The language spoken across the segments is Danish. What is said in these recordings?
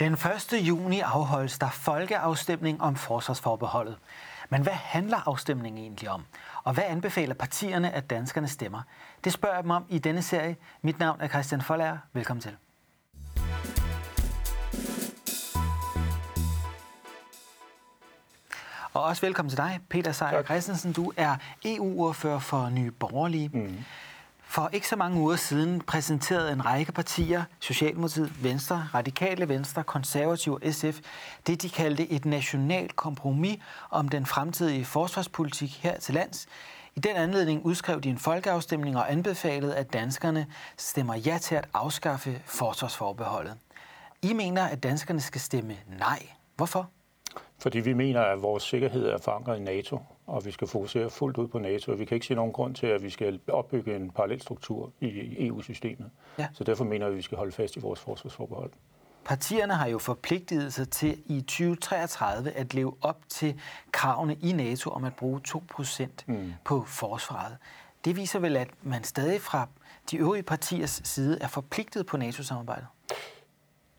Den 1. juni afholdes der folkeafstemning om forsvarsforbeholdet. Men hvad handler afstemningen egentlig om? Og hvad anbefaler partierne, at danskerne stemmer? Det spørger jeg dem om i denne serie. Mit navn er Christian Foldager. Velkommen til. Og også velkommen til dig, Peter Seier Christensen. Du er EU-ordfører for Nye Borgerlige. Mm. For ikke så mange uger siden præsenterede en række partier, Socialdemokratiet, Venstre, Radikale Venstre, Konservative og SF, det de kaldte et nationalt kompromis om den fremtidige forsvarspolitik her til lands. I den anledning udskrev de en folkeafstemning og anbefalede, at danskerne stemmer ja til at afskaffe forsvarsforbeholdet. I mener, at danskerne skal stemme nej. Hvorfor? Fordi vi mener, at vores sikkerhed er forankret i NATO, og vi skal fokusere fuldt ud på NATO. Vi kan ikke se nogen grund til, at vi skal opbygge en parallel struktur i EU-systemet. Ja. Så derfor mener vi, at vi skal holde fast i vores forsvarsforbehold. Partierne har jo forpligtet sig til i 2033 at leve op til kravene i NATO om at bruge 2% på forsvaret. Det viser vel, at man stadig fra de øvrige partiers side er forpligtet på NATO-samarbejdet?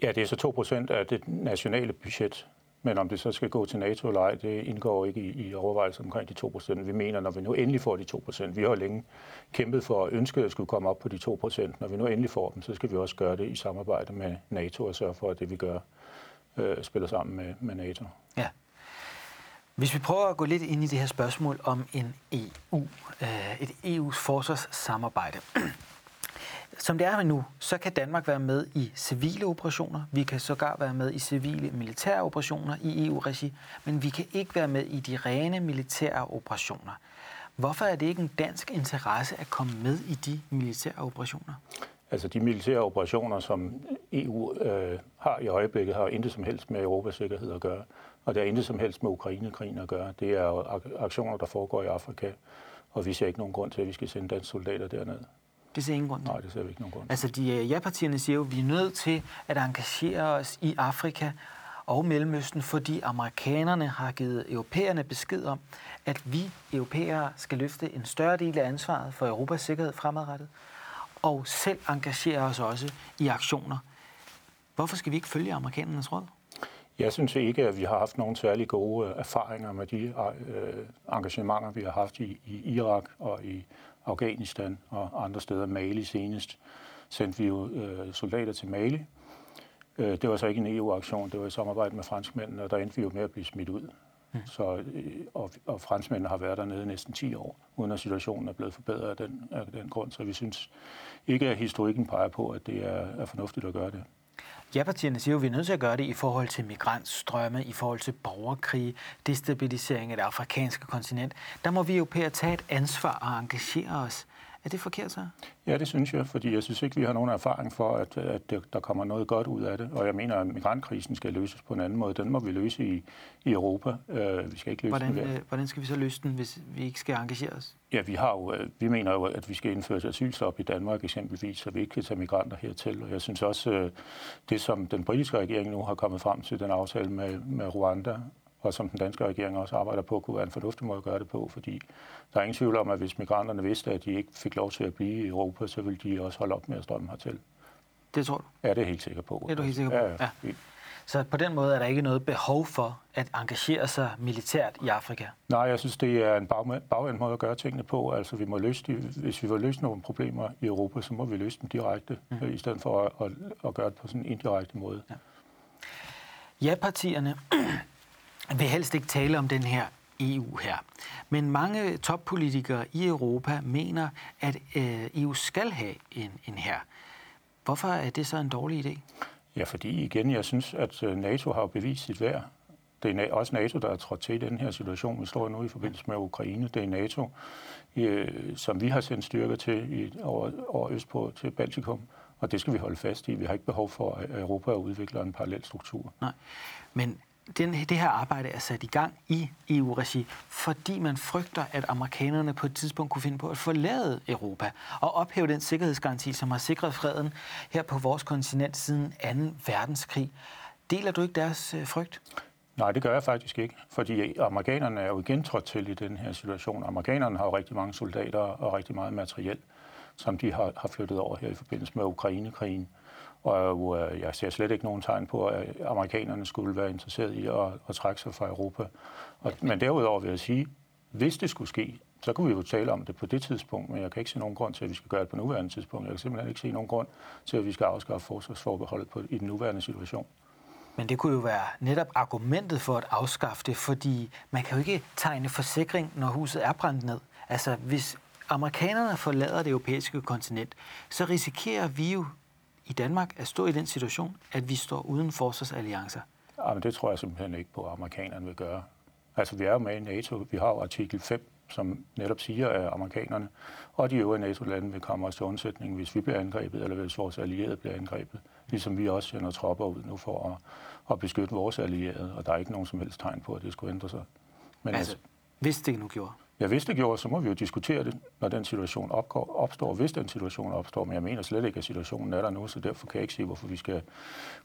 Ja, det er så 2% af det nationale budget. Men om det så skal gå til NATO eller ej, det indgår ikke i overvejelser omkring de 2%. Vi mener, når vi nu endelig får de 2%, vi har længe kæmpet for at ønske, at vi skulle komme op på de 2%. Når vi nu endelig får dem, så skal vi også gøre det i samarbejde med NATO og sørge for, at det vi gør, spiller sammen med NATO. Ja. Hvis vi prøver at gå lidt ind i det her spørgsmål om en et EU's forsvarssamarbejde. Som det er nu, så kan Danmark være med i civile operationer. Vi kan sågar være med i civile militære operationer i EU-regi, men vi kan ikke være med i de rene militære operationer. Hvorfor er det ikke en dansk interesse at komme med i de militære operationer? Altså de militære operationer, som EU har i øjeblikket, har intet som helst med Europas sikkerhed at gøre, og det er intet som helst med Ukraine-krigen at gøre. Det er aktioner, der foregår i Afrika, og vi ser ikke nogen grund til, at vi skal sende danske soldater derned. Det ser ingen grund. Nej, det ser vi ikke nogen grund. Altså, ja-partierne siger jo, at vi er nødt til at engagere os i Afrika og Mellemøsten, fordi amerikanerne har givet europæerne besked om, at vi europæere skal løfte en større del af ansvaret for Europas sikkerhed fremadrettet, og selv engagere os også i aktioner. Hvorfor skal vi ikke følge amerikanernes råd? Jeg synes ikke, at vi har haft nogen særlig gode erfaringer med de engagementer, vi har haft i Irak og i Afghanistan og andre steder. Mali senest sendte vi jo soldater til Mali. Det var så ikke en EU-aktion, det var i samarbejde med franskmændene, og der endte vi jo med at blive smidt ud. Mm. Og franskmændene har været dernede næsten 10 år, uden at situationen er blevet forbedret af den grund. Så vi synes ikke, at historikken peger på, at det er fornuftigt at gøre det. Ja-partierne siger jo, at vi er nødt til at gøre det i forhold til migrantstrømme, i forhold til borgerkrige, destabilisering af det afrikanske kontinent. Der må vi europæere tage et ansvar og engagere os. Er det forkert så? Ja, det synes jeg, fordi jeg synes ikke, vi har nogen erfaring for, at der kommer noget godt ud af det. Og jeg mener, at migrantkrisen skal løses på en anden måde. Den må vi løse i Europa. Vi skal ikke løse Hvordan skal vi så løse den, hvis vi ikke skal engagere os? Ja, vi mener jo, at vi skal indføre et asylstop i Danmark eksempelvis, så vi ikke kan tage migranter hertil. Og jeg synes også, det som den britiske regering nu har kommet frem til, den aftale med Rwanda, og som den danske regering også arbejder på, kunne være en fornuftig måde at gøre det på, fordi der er ingen tvivl om, at hvis migranterne vidste, at de ikke fik lov til at blive i Europa, så ville de også holde op med at strømme hertil. Det tror du? Ja, det er jeg helt sikker på. Det er du helt sikker på? Ja. Så på den måde er der ikke noget behov for at engagere sig militært i Afrika? Nej, jeg synes, det er en bagvendt måde at gøre tingene på. Altså, vi må løse hvis vi vil løse nogle problemer i Europa, så må vi løse dem direkte, i stedet for at gøre det på sådan en indirekte måde. Ja-partierne vil helst ikke tale om den her EU her. Men mange toppolitikere i Europa mener, at EU skal have en hær. Hvorfor er det så en dårlig idé? Ja, fordi igen, jeg synes, at NATO har bevist sit værd. Det er også NATO, der er trådt til i den her situation, vi står nu i forbindelse med Ukraine. Det er NATO, som vi har sendt styrker til over østpå til Baltikum, og det skal vi holde fast i. Vi har ikke behov for, at Europa udvikler en parallel struktur. Nej, men det her arbejde er sat i gang i EU-regi, fordi man frygter, at amerikanerne på et tidspunkt kunne finde på at forlade Europa og ophæve den sikkerhedsgaranti, som har sikret freden her på vores kontinent siden 2. verdenskrig. Deler du ikke deres frygt? Nej, det gør jeg faktisk ikke, fordi amerikanerne er jo igen trådt til i den her situation. Amerikanerne har jo rigtig mange soldater og rigtig meget materiel, som de har flyttet over her i forbindelse med Ukraine-krigen. Og jeg ser slet ikke nogen tegn på, at amerikanerne skulle være interesseret i at trække sig fra Europa. Men derudover vil jeg sige, hvis det skulle ske, så kunne vi jo tale om det på det tidspunkt, men jeg kan ikke se nogen grund til, at vi skal gøre det på nuværende tidspunkt. Jeg kan simpelthen ikke se nogen grund til, at vi skal afskaffe forsvarsforbeholdet i den nuværende situation. Men det kunne jo være netop argumentet for at afskaffe det, fordi man kan jo ikke tegne forsikring, når huset er brændt ned. Altså, hvis amerikanerne forlader det europæiske kontinent, så risikerer vi jo i Danmark at stå i den situation, at vi står uden forsvarsalliancer. Jamen, det tror jeg simpelthen ikke på, at amerikanerne vil gøre. Altså, vi er jo med i NATO. Vi har jo artikel 5, som netop siger, at amerikanerne og de øvrige NATO-lande vil komme os til undsætning, hvis vi bliver angrebet, eller hvis vores allierede bliver angrebet. Ligesom vi også sender tropper ud nu for at beskytte vores allierede, og der er ikke nogen som helst tegn på, at det skulle ændre sig. Men altså, hvis det nu gjorde? Ja, hvis det gjorde, så må vi jo diskutere det, når den situation opstår, hvis den situation opstår. Men jeg mener slet ikke, at situationen er der nu, så derfor kan jeg ikke se, hvorfor vi skal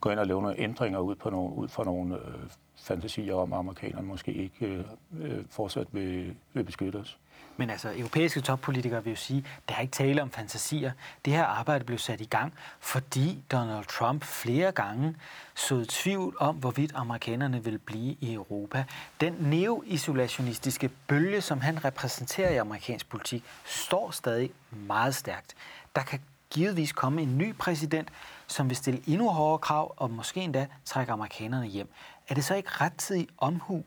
gå ind og lave nogle ændringer ud fra nogle fantasier om, at amerikanerne måske ikke fortsat vil beskytte os. Men altså, europæiske toppolitikere vil jo sige, at der er ikke tale om fantasier. Det her arbejde blev sat i gang, fordi Donald Trump flere gange såede tvivl om, hvorvidt amerikanerne ville blive i Europa. Den neoisolationistiske bølge, som han repræsenterer i amerikansk politik, står stadig meget stærkt. Der kan givetvis komme en ny præsident, som vil stille endnu hårdere krav, og måske endda trække amerikanerne hjem. Er det så ikke rettidig omhu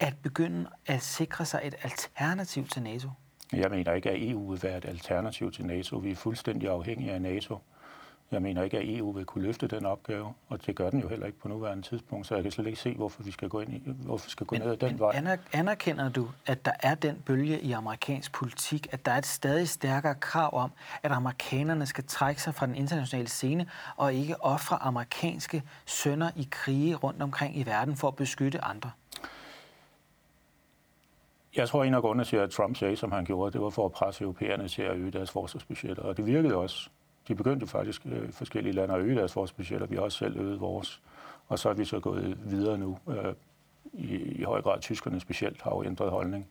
at begynde at sikre sig et alternativ til NATO? Jeg mener ikke, at EU vil være et alternativ til NATO. Vi er fuldstændig afhængige af NATO. Jeg mener ikke, at EU vil kunne løfte den opgave, og det gør den jo heller ikke på nuværende tidspunkt, så jeg kan slet ikke se, hvorfor vi skal gå ned ad den vej. Men anerkender du, at der er den bølge i amerikansk politik, at der er et stadig stærkere krav om, at amerikanerne skal trække sig fra den internationale scene og ikke ofre amerikanske sønner i krige rundt omkring i verden for at beskytte andre? Jeg tror, en af grundene til, at Trump sagde, som han gjorde, det var for at presse europæerne til at øge deres forsvarsbudgetter, og det virkede også. De begyndte faktisk forskellige lande at øge deres forsvarsbudgetter, vi har også selv øget vores, og så er vi så gået videre nu. I høj grad tyskerne specielt har jo ændret holdning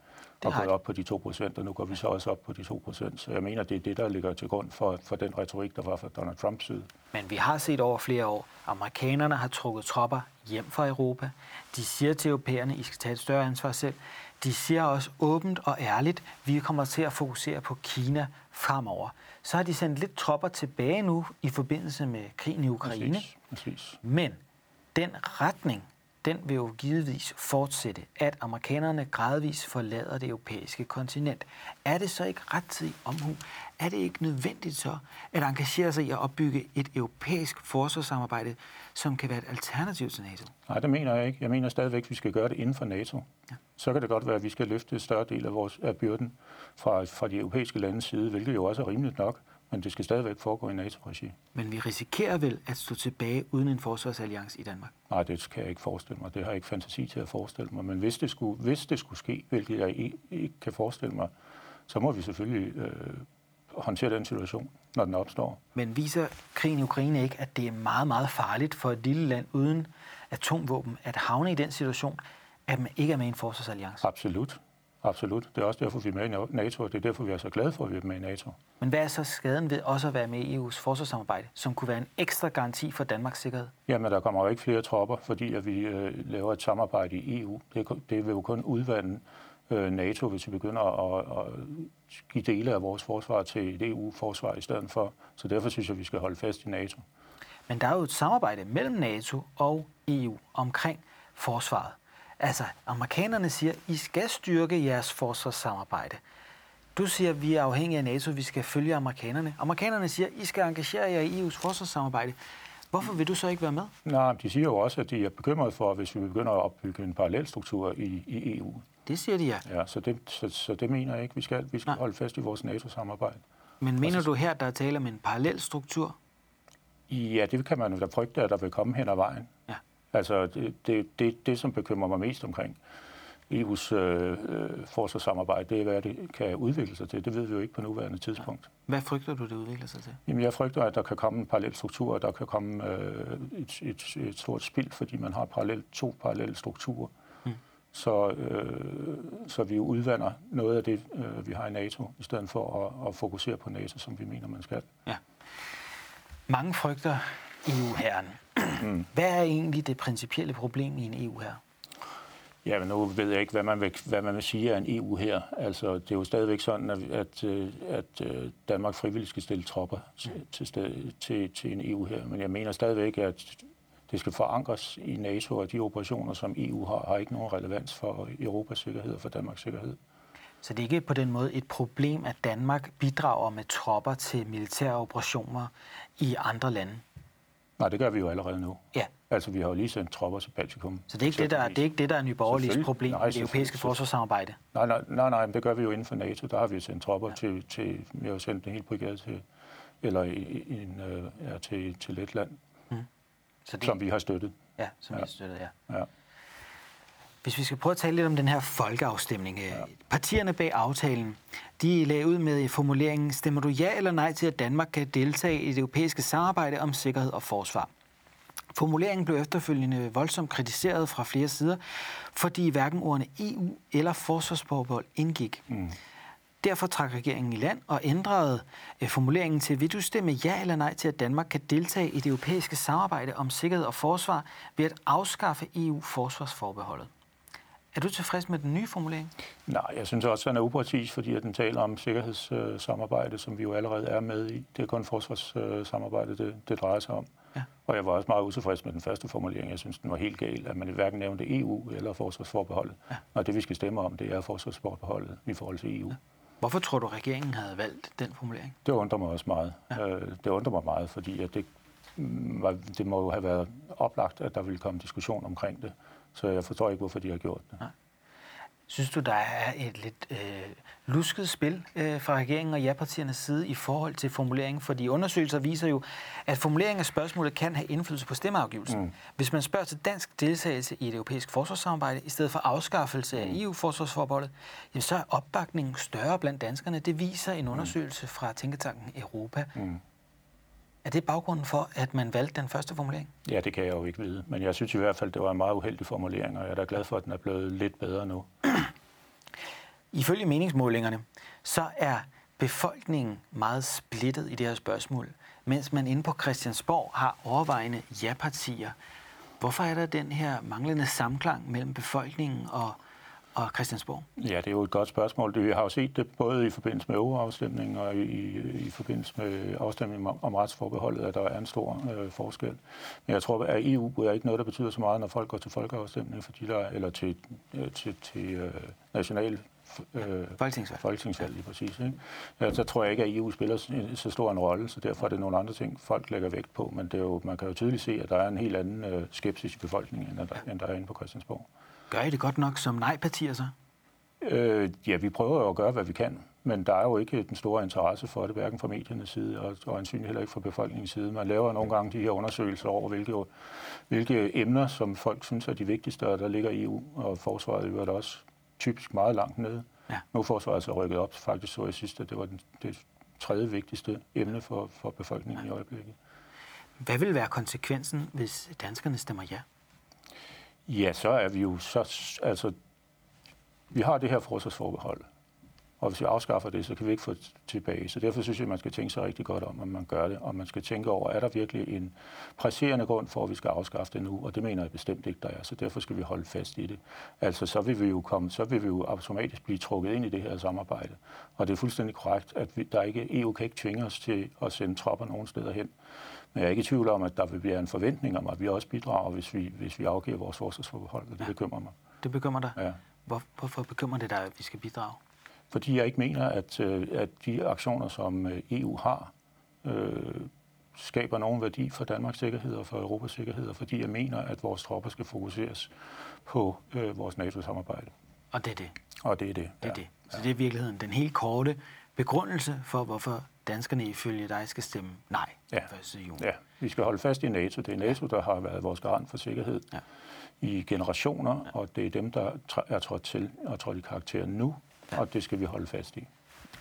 og gået op på de 2%, og nu går vi så også op på de 2%. Så jeg mener, det er det, der ligger til grund for den retorik, der var fra Donald Trumps side. Men vi har set over flere år, amerikanerne har trukket tropper hjem fra Europa. De siger til europæerne, I skal tage et større ansvar selv. De siger også åbent og ærligt, vi kommer til at fokusere på Kina fremover. Så har de sendt lidt tropper tilbage nu i forbindelse med krigen i Ukraine. Præcis. Men den retning, den vil jo givetvis fortsætte, at amerikanerne gradvist forlader det europæiske kontinent. Er det så ikke rettidig omhu? Er det ikke nødvendigt så at engagere sig i at opbygge et europæisk forsvarssamarbejde, som kan være et alternativ til NATO? Nej, det mener jeg ikke. Jeg mener stadigvæk, at vi skal gøre det inden for NATO. Ja. Så kan det godt være, at vi skal løfte en større del af byrden fra de europæiske landes side, hvilket jo også er rimeligt nok, men det skal stadigvæk foregå i NATO-regi. Men vi risikerer vel at stå tilbage uden en forsvarsalliance i Danmark? Nej, det kan jeg ikke forestille mig. Det har jeg ikke fantasi til at forestille mig. Men hvis det skulle ske, hvilket jeg ikke kan forestille mig, så må vi selvfølgelig håndtere den situation, når den opstår. Men viser krigen i Ukraine ikke, at det er meget, meget farligt for et lille land uden atomvåben at havne i den situation, at man ikke er med i en forsvarsalliance? Absolut. Absolut. Det er også derfor, vi er med i NATO, og det er derfor, vi er så glade for, at vi er med i NATO. Men hvad er så skaden ved også at være med i EU's forsvarssamarbejde, som kunne være en ekstra garanti for Danmarks sikkerhed? Jamen, der kommer jo ikke flere tropper, fordi at vi laver et samarbejde i EU. Det vil jo kun udvande NATO, hvis vi begynder at give dele af vores forsvar til et EU-forsvar i stedet for. Så derfor synes jeg, vi skal holde fast i NATO. Men der er jo et samarbejde mellem NATO og EU omkring forsvaret. Altså, amerikanerne siger, I skal styrke jeres forsvarssamarbejde. Du siger, at vi er afhængige af NATO, vi skal følge amerikanerne. Amerikanerne siger, I skal engagere jer i EU's forsvarssamarbejde. Hvorfor vil du så ikke være med? Nej, de siger jo også, at de er bekymrede for, hvis vi begynder at opbygge en parallelstruktur i EU. Det siger de, ja. Ja, så det mener jeg ikke. Vi skal holde fast i vores NATO-samarbejde. Men mener du her, der er tale om en parallelstruktur? Ja, det kan man da frygte, at der vil komme hen ad vejen. Ja. Altså, det, som bekymrer mig mest omkring EU's forsvarssamarbejde, det er, hvad det kan udvikle sig til. Det ved vi jo ikke på nuværende tidspunkt. Hvad frygter du, det udvikler sig til? Jamen, jeg frygter, at der kan komme en parallel struktur, og der kan komme et stort spild, fordi man har to parallelle strukturer. Mm. Så vi udvander noget af det, vi har i NATO, i stedet for at fokusere på NATO, som vi mener, man skal. Ja. Mange frygter EU-hæren. Hvad er egentlig det principielle problem i en EU-hær? Ja, men nu ved jeg ikke, hvad man vil sige af en EU-hær. Altså, det er jo stadigvæk sådan, at Danmark frivilligt skal stille tropper til en EU-hær. Men jeg mener stadigvæk, at det skal forankres i NATO, og de operationer, som EU har ikke nogen relevans for Europas sikkerhed og for Danmarks sikkerhed. Så det er ikke på den måde et problem, at Danmark bidrager med tropper til militære operationer i andre lande? Nej, det gør vi jo allerede nu. Ja. Altså, vi har jo lige sendt tropper til Baltikum. Så det er ikke det, der er Nye Borgerliges problem i det europæiske forsvarssamarbejde? Nej, men det gør vi jo inden for NATO. Der har vi sendt tropper til vi har sendt en hel brigade til Letland, som vi har støttet. Ja, som vi har støttet, ja. Hvis vi skal prøve at tale lidt om den her folkeafstemning. Ja. Partierne bag aftalen, de lagde ud med formuleringen, stemmer du ja eller nej til, at Danmark kan deltage i det europæiske samarbejde om sikkerhed og forsvar? Formuleringen blev efterfølgende voldsomt kritiseret fra flere sider, fordi hverken ordene EU eller forsvarsforbehold indgik. Derfor trak regeringen i land og ændrede formuleringen til, vil du stemme ja eller nej til, at Danmark kan deltage i det europæiske samarbejde om sikkerhed og forsvar ved at afskaffe EU-forsvarsforbeholdet? Er du tilfreds med den nye formulering? Nej, jeg synes også, den er upræcis, fordi den taler om sikkerhedssamarbejde, som vi jo allerede er med i. Det er kun forsvarssamarbejde, det drejer sig om. Ja. Og jeg var også meget utilfreds med den første formulering. Jeg synes, den var helt gal, at man hverken nævnte EU eller forsvarsforbeholdet. Ja. Og det, vi skal stemme om, det er forsvarsforbeholdet i forhold til EU. Ja. Hvorfor tror du, regeringen havde valgt den formulering? Det undrer mig også meget. Ja. Det undrer mig meget, fordi at det må jo have været oplagt, at der ville komme diskussion omkring det. Så jeg forstår ikke, hvorfor de har gjort det. Nej. Synes du, der er et lidt lusket spil fra regeringen og ja-partiernes side i forhold til formuleringen? Fordi undersøgelser viser jo, at formuleringen af spørgsmålet kan have indflydelse på stemmeafgivelsen. Hvis man spørger til dansk deltagelse i det europæiske forsvarssamarbejde i stedet for afskaffelse af EU-forsvarsforbeholdet, så er opbakningen større blandt danskerne. Det viser en undersøgelse fra Tænketanken Europa. Er det baggrunden for, at man valgte den første formulering? Ja, det kan jeg jo ikke vide. Men jeg synes i hvert fald, det var en meget uheldig formulering, og jeg er da glad for, at den er blevet lidt bedre nu. Ifølge meningsmålingerne, så er befolkningen meget splittet i det her spørgsmål, mens man inde på Christiansborg har overvejende ja-partier. Hvorfor er der den her manglende samklang mellem befolkningen og Christiansborg? Ja, det er jo et godt spørgsmål. Vi har jo set det både i forbindelse med euroafstemningen og i forbindelse med afstemningen om retsforbeholdet, at der er en stor forskel. Men jeg tror, at EU er ikke noget, der betyder så meget, når folk går til folkeafstemning, fordi til national folketingsvalg lige præcis. Ikke? Ja, så tror jeg ikke, at EU spiller så stor en rolle, så derfor er det nogle andre ting, folk lægger vægt på. Men det er jo, man kan jo tydeligt se, at der er en helt anden skepsis i befolkningen, end der er inde på Christiansborg. Gør I det godt nok som nej-partier så? Ja, vi prøver jo at gøre, hvad vi kan, men der er jo ikke den store interesse for det, hverken fra mediernes side og ansynligt heller ikke fra befolkningens side. Man laver nogle gange de her undersøgelser over, hvilke emner, som folk synes er de vigtigste, og der ligger EU og forsvaret øvrigt også typisk meget langt nede. Ja. Nu er forsvaret så rykket op, faktisk så jeg sidst, at det var det tredje vigtigste emne for befolkningen i øjeblikket. Hvad vil være konsekvensen, hvis danskerne stemmer ja? Ja, så er vi jo vi har det her forsvarsforbehold, og hvis vi afskaffer det, så kan vi ikke få tilbage. Så derfor synes jeg, at man skal tænke sig rigtig godt om, at man gør det, og man skal tænke over, er der virkelig en presserende grund for, at vi skal afskaffe det nu, og det mener jeg bestemt ikke, der er, så derfor skal vi holde fast i det. Altså, så vil vi jo automatisk blive trukket ind i det her samarbejde, og det er fuldstændig korrekt, at EU kan ikke tvinge os til at sende tropper nogen steder hen. Men jeg er ikke i tvivl om, at der vil blive en forventning om, at vi også bidrager, hvis vi afgiver vores forsvarsforbehold, og det bekymrer mig. Det bekymrer dig? Ja. Hvorfor bekymrer det dig, at vi skal bidrage? Fordi jeg ikke mener, at de aktioner, som EU har, skaber nogen værdi for Danmarks sikkerhed og for Europas sikkerhed, og fordi jeg mener, at vores tropper skal fokuseres på vores NATO-samarbejde. Og det er det? Og det er det, ja. Så det er i virkeligheden den helt korte begrundelse for, hvorfor danskerne ifølge dig skal stemme nej den 1. juni. Ja, vi skal holde fast i NATO. Det er NATO, der har været vores garant for sikkerhed i generationer, og det er dem, der er trådt til og trådt i karakter nu, og det skal vi holde fast i.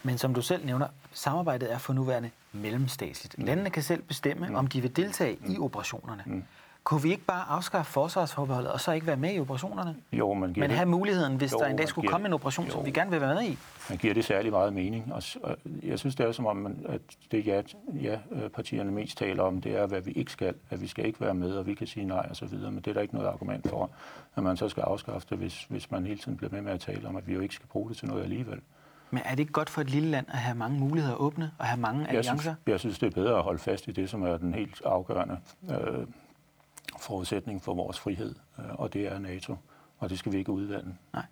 Men som du selv nævner, samarbejdet er for nuværende mellemstatsligt. Landene kan selv bestemme, om de vil deltage i operationerne. Kunne vi ikke bare afskaffe forsvarsforbeholdet og så ikke være med i operationerne? Jo, man giver men have muligheden, hvis der en dag skulle komme en operation, som vi gerne vil være med i? Man giver det særlig meget mening. Og jeg synes, det er som om, at det ja-partierne mest taler om, det er, hvad vi ikke skal, at vi skal ikke være med, og vi kan sige nej og så videre. Men det er der ikke noget argument for, at man så skal afskaffe det, hvis man hele tiden bliver med at tale om, at vi jo ikke skal bruge det til noget alligevel. Men er det ikke godt for et lille land at have mange muligheder åbne og have mange alliancer? Jeg synes, det er bedre at holde fast i det, som er den helt afgørende forudsætning for vores frihed, og det er NATO, og det skal vi ikke udvande. Nej,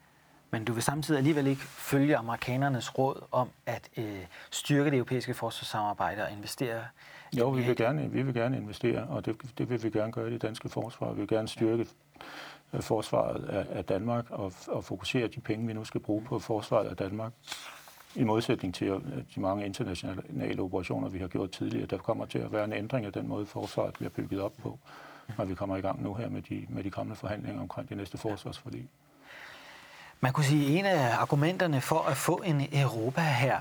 men du vil samtidig alligevel ikke følge amerikanernes råd om at styrke det europæiske forsvarssamarbejde og investere? Jo, vi vil gerne investere, og det vil vi gerne gøre i det danske forsvar. Vi vil gerne styrke forsvaret af Danmark og fokusere de penge, vi nu skal bruge på forsvaret af Danmark. I modsætning til de mange internationale operationer, vi har gjort tidligere, der kommer til at være en ændring af den måde, forsvaret bliver bygget op på. Og vi kommer i gang nu her med de kommende forhandlinger omkring det næste forsvarsforlig. Man kunne sige, at en af argumenterne for at få en Europa her,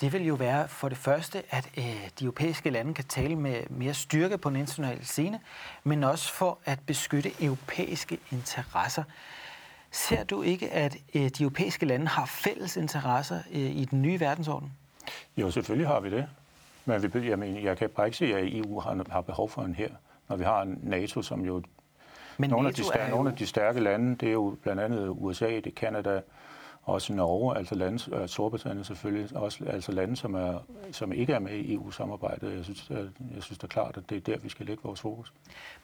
det vil jo være for det første, at de europæiske lande kan tale med mere styrke på den internationale scene, men også for at beskytte europæiske interesser. Ser du ikke, at de europæiske lande har fælles interesser i den nye verdensorden? Jo, selvfølgelig har vi det. Men jeg kan bare ikke se, at EU har behov for en her. Når vi har NATO, som jo... Men nogle af de stærke lande, det er jo blandt andet USA, det er Kanada, også Norge, altså lande, Storbritannien selvfølgelig, også, altså lande, som ikke er med i EU-samarbejdet. Jeg synes det er klart, at det er der, vi skal lægge vores fokus.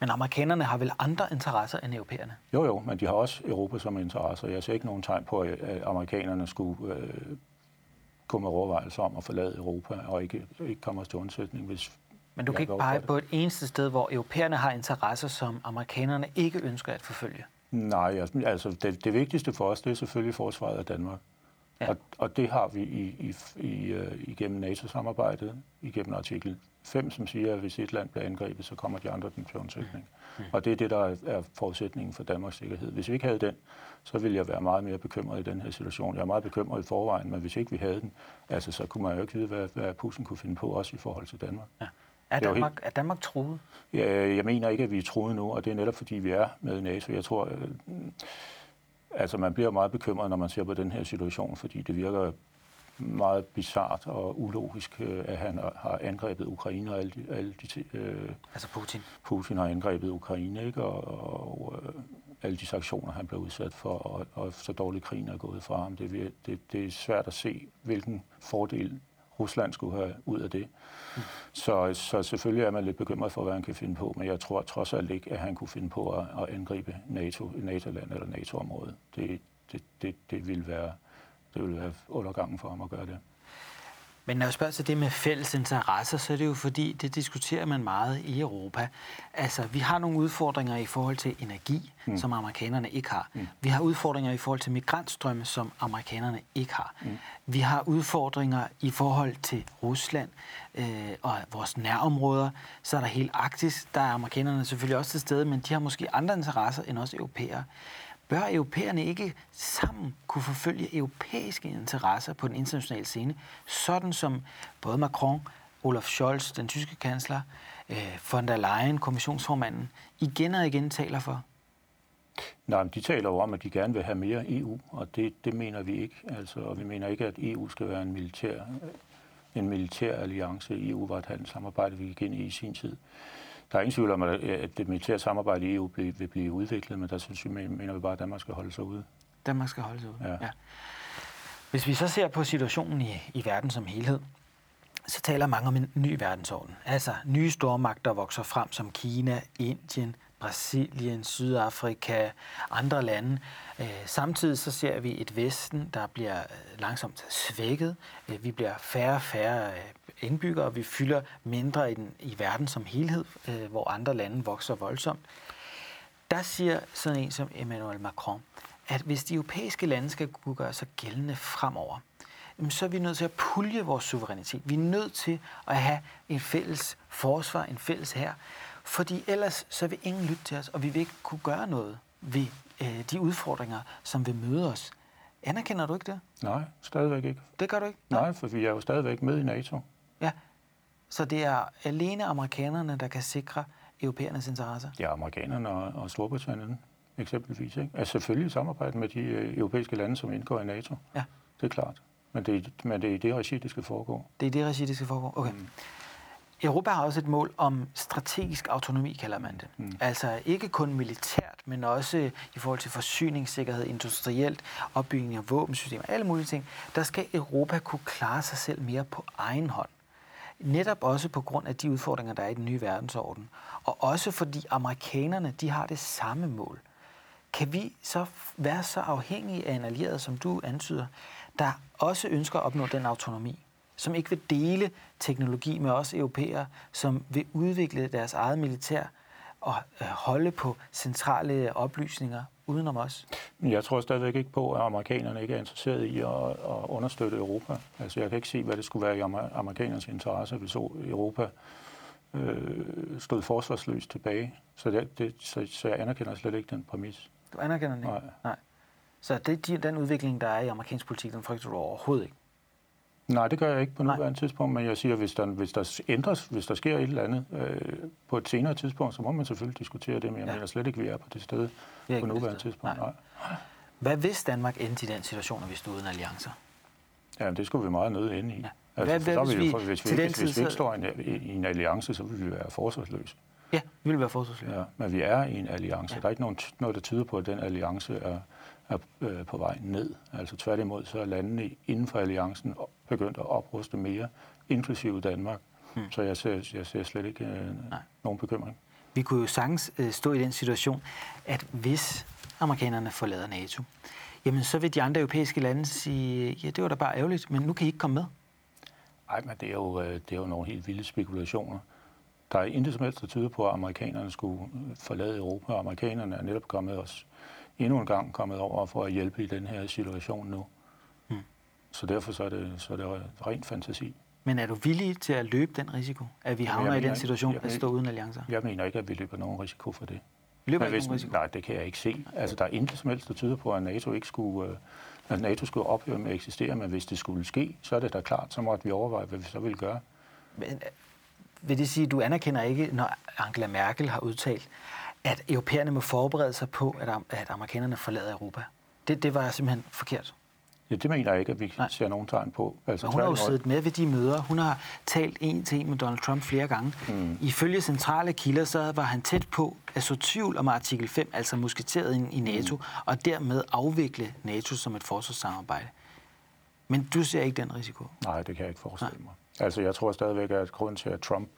Men amerikanerne har vel andre interesser end europæerne? Jo, men de har også Europa som interesser. Jeg ser ikke nogen tegn på, at amerikanerne skulle gå med overvejelser om at forlade Europa og ikke komme os til undsætning, hvis... Men du kan ikke pege på et eneste sted, hvor europæerne har interesser, som amerikanerne ikke ønsker at forfølge? Nej, altså det vigtigste for os, det er selvfølgelig forsvaret af Danmark. Ja. Og det har vi igennem NATO-samarbejdet, igennem artikel 5, som siger, at hvis et land bliver angrebet, så kommer de andre til undsætning. Mm. Og det er det, der er forudsætningen for Danmarks sikkerhed. Hvis vi ikke havde den, så ville jeg være meget mere bekymret i den her situation. Jeg er meget bekymret i forvejen, men hvis ikke vi havde den, altså, så kunne man jo ikke vide, hvad Putin kunne finde på, også i forhold til Danmark. Ja. Er Danmark truet? Ja, jeg mener ikke, at vi er truet nu, og det er netop fordi, vi er med i NATO. Jeg tror, altså man bliver meget bekymret, når man ser på den her situation, fordi det virker meget bizart og ulogisk, at han har angrebet Ukraine og altså Putin. Putin har angrebet Ukraine, ikke? Og alle de sanktioner, han blev udsat for, og så dårlig krigen er gået fra ham. Det er svært at se, hvilken fordel Rusland skulle have ud af det. Så selvfølgelig er man lidt bekymret for, hvad han kan finde på, men jeg tror trods alt ikke, at han kunne finde på at angribe NATO-land eller NATO-området. Det ville være undergangen for ham at gøre det. Men når jeg spørger til det med fælles interesser, så er det jo fordi, det diskuterer man meget i Europa. Altså, vi har nogle udfordringer i forhold til energi, som amerikanerne ikke har. Mm. Vi har udfordringer i forhold til migrantstrømme, som amerikanerne ikke har. Mm. Vi har udfordringer i forhold til Rusland og vores nærområder. Så er der hele Arktis, der er amerikanerne selvfølgelig også til stede, men de har måske andre interesser end også europæere. Bør europæerne ikke sammen kunne forfølge europæiske interesser på den internationale scene, sådan som både Macron, Olaf Scholz, den tyske kansler, von der Leyen, kommissionsformanden, igen og igen taler for? Nej, men de taler jo om, at de gerne vil have mere EU, og det mener vi ikke. Altså, og vi mener ikke, at EU skal være en militær alliance. EU var et handelssamarbejde, vi gik ind i sin tid. Der er ingen tvivl om, at det militære samarbejde i EU vil blive udviklet, men der synes vi, mener vi bare, at Danmark skal holde sig ude. Danmark skal holde sig ude, ja. Hvis vi så ser på situationen i verden som helhed, så taler mange om en ny verdensorden. Altså nye stormagter vokser frem som Kina, Indien, Brasilien, Sydafrika, andre lande. Samtidig så ser vi et Vesten, der bliver langsomt svækket. Vi bliver færre og færre indbyggere, vi fylder mindre i verden som helhed, hvor andre lande vokser voldsomt. Der siger sådan en som Emmanuel Macron, at hvis de europæiske lande skal kunne gøre sig gældende fremover, så er vi nødt til at pulje vores suverænitet. Vi er nødt til at have en fælles forsvar, en fælles hær, fordi ellers så vil ingen lytte til os, og vi vil ikke kunne gøre noget ved de udfordringer, som vil møde os. Anerkender du ikke det? Nej, stadigvæk ikke. Det gør du ikke? Nej, for vi er jo stadigvæk med i NATO. Ja, så det er alene amerikanerne, der kan sikre europæernes interesser? Ja, amerikanerne og Storbritannien eksempelvis. Ikke? Altså selvfølgelig samarbejde med de europæiske lande, som indgår i NATO. Ja. Det er klart. Men det er i det regi, det skal foregå. Det er i det regi, det skal foregå. Okay. Mm. Europa har også et mål om strategisk autonomi, kalder man det. Mm. Altså ikke kun militært, men også i forhold til forsyningssikkerhed, industrielt, opbygning af våbensystemer, alle mulige ting. Der skal Europa kunne klare sig selv mere på egen hånd. Netop også på grund af de udfordringer, der er i den nye verdensorden. Og også fordi amerikanerne, de har det samme mål. Kan vi så være så afhængige af en allieret, som du antyder, der også ønsker at opnå den autonomi, som ikke vil dele teknologi med os europæere, som vil udvikle deres eget militær og holde på centrale oplysninger udenom os? Jeg tror stadigvæk ikke på, at amerikanerne ikke er interesserede i at understøtte Europa. Altså, jeg kan ikke se, hvad det skulle være i amerikanernes interesse, hvis Europa stod forsvarsløst tilbage. Så jeg anerkender slet ikke den præmis. Du anerkender den ikke? Nej. Så den udvikling, der er i amerikansk politik, den frygter du overhovedet ikke? Nej, det gør jeg ikke på nuværende tidspunkt, men jeg siger, at hvis der ændres, hvis der sker et eller andet på et senere tidspunkt, så må man selvfølgelig diskutere det, men jeg mener slet ikke, vi er på det sted på nuværende tidspunkt. Nej. Hvad hvis Danmark endte i den situation, at vi stod uden alliancer? Ja, det skulle vi meget nødt ende i. Ja. Hvis vi ikke står i en alliance, så vil vi være forsvarsløse. Ja, vi vil være forsvarsløse. Ja, men vi er i en alliance. Ja. Der er ikke noget, der tyder på, at den alliance er på vej ned. Altså tværtimod, så er landene inden for alliancen begyndt at opruste mere, inklusive Danmark. Hmm. Så jeg ser slet ikke nogen bekymring. Vi kunne jo sagtens stå i den situation, at hvis amerikanerne forlader NATO, jamen så vil de andre europæiske lande sige, ja, det var da bare ærgerligt, men nu kan I ikke komme med. Nej, men det er jo nogle helt vilde spekulationer. Der er intet som helst, der tyder på, at amerikanerne skulle forlade Europa, og amerikanerne er netop endnu en gang kommet over for at hjælpe i den her situation nu. Mm. Så derfor så er det rent fantasi. Men er du villig til at løbe den risiko, at vi havner i den situation, at stå uden alliancer? Jeg mener ikke, at vi løber nogen risiko for det. Løber ikke nogen risiko? Nej, det kan jeg ikke se. Altså, der er intet som helst, der tyder på, at NATO skulle ophøre med at eksistere, men hvis det skulle ske, så er det da klart, så måtte vi overveje, hvad vi så ville gøre. Men vil det sige, at du anerkender ikke, når Angela Merkel har udtalt, at europæerne må forberede sig på, at amerikanerne forlader Europa? Det var simpelthen forkert. Ja, det mener jeg ikke, at vi ser nogen tegn på. Altså, hun har jo siddet med ved de møder. Hun har talt en til en med Donald Trump flere gange. Mm. Ifølge centrale kilder, så var han tæt på at så tvivl om artikel 5, altså musketeret i NATO, og dermed afvikle NATO som et forsvarssamarbejde. Men du ser ikke den risiko? Nej, det kan jeg ikke forestille mig. Altså, jeg tror stadigvæk, at grunden til, at Trump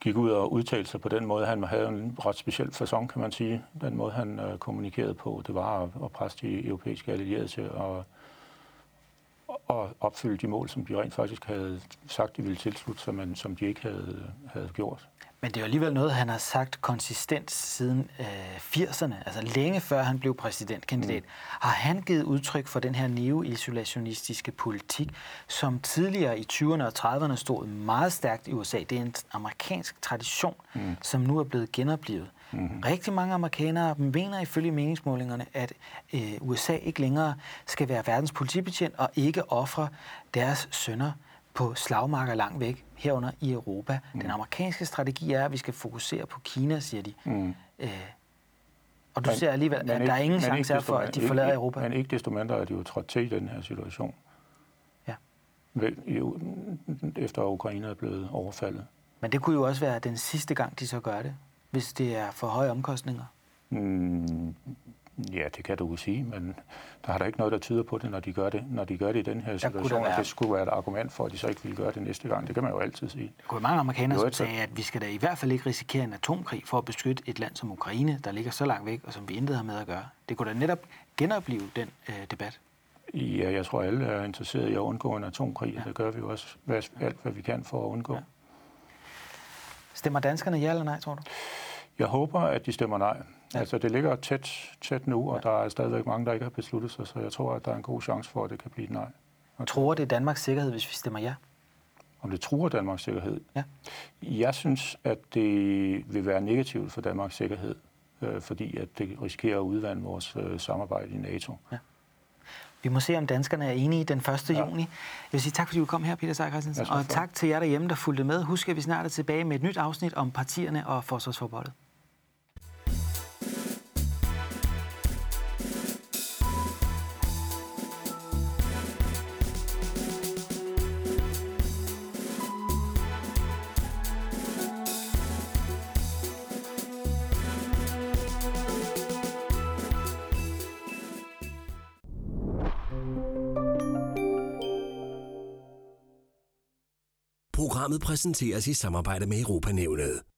gik ud og udtalte sig på den måde, han havde en ret speciel facon, kan man sige. Den måde, han kommunikerede på, det var at presse de europæiske allierede til at opfylde de mål, som de rent faktisk havde sagt, de ville tilslutte sig, men som de ikke havde gjort. Men det er jo alligevel noget, han har sagt konsistent siden 80'erne, altså længe før han blev præsidentkandidat. Mm. Har han givet udtryk for den her neo-isolationistiske politik, som tidligere i 20'erne og 30'erne stod meget stærkt i USA. Det er en amerikansk tradition, som nu er blevet genoplivet. Mm-hmm. Rigtig mange amerikanere mener ifølge meningsmålingerne, at USA ikke længere skal være verdens politibetjent og ikke ofre deres sønner på slagmarker langt væk, herunder i Europa. Den amerikanske strategi er, at vi skal fokusere på Kina, siger de. Mm. Og du ser alligevel, at der er ingen chance for, at de forlader Europa. Men ikke desto mindre er de jo trådt til i den her situation. Ja. Efter Ukraine er blevet overfaldet. Men det kunne jo også være den sidste gang, de så gør det, hvis det er for høje omkostninger. Mm. Ja, det kan du jo sige, men der er der ikke noget, der tyder på det, når de gør det i den her situation, at det skulle være et argument for, at de så ikke ville gøre det næste gang. Det kan man jo altid sige. Der kunne mange amerikanere, som sagde, at vi skal da i hvert fald ikke risikere en atomkrig for at beskytte et land som Ukraine, der ligger så langt væk, og som vi intet har med at gøre. Det kunne da netop genopleve den debat. Ja, jeg tror, alle er interesserede i at undgå en atomkrig, og det gør vi jo også alt, hvad vi kan for at undgå. Ja. Stemmer danskerne ja eller nej, tror du? Jeg håber, at de stemmer nej. Ja. Altså, det ligger tæt nu, og der er stadigvæk mange, der ikke har besluttet sig, så jeg tror, at der er en god chance for, at det kan blive et nej. Okay. Truer det Danmarks sikkerhed, hvis vi stemmer ja? Om det truer Danmarks sikkerhed? Ja. Jeg synes, at det vil være negativt for Danmarks sikkerhed, fordi at det risikerer at udvande vores samarbejde i NATO. Ja. Vi må se, om danskerne er enige den 1. juni. Jeg vil sige tak, fordi du kom her, Peter Seier Christensen. Og tak til jer derhjemme, der fulgte med. Husk, at vi snart er tilbage med et nyt afsnit om partierne og forsvarsforbeholdet. Programmet præsenteres i samarbejde med Europanævnet.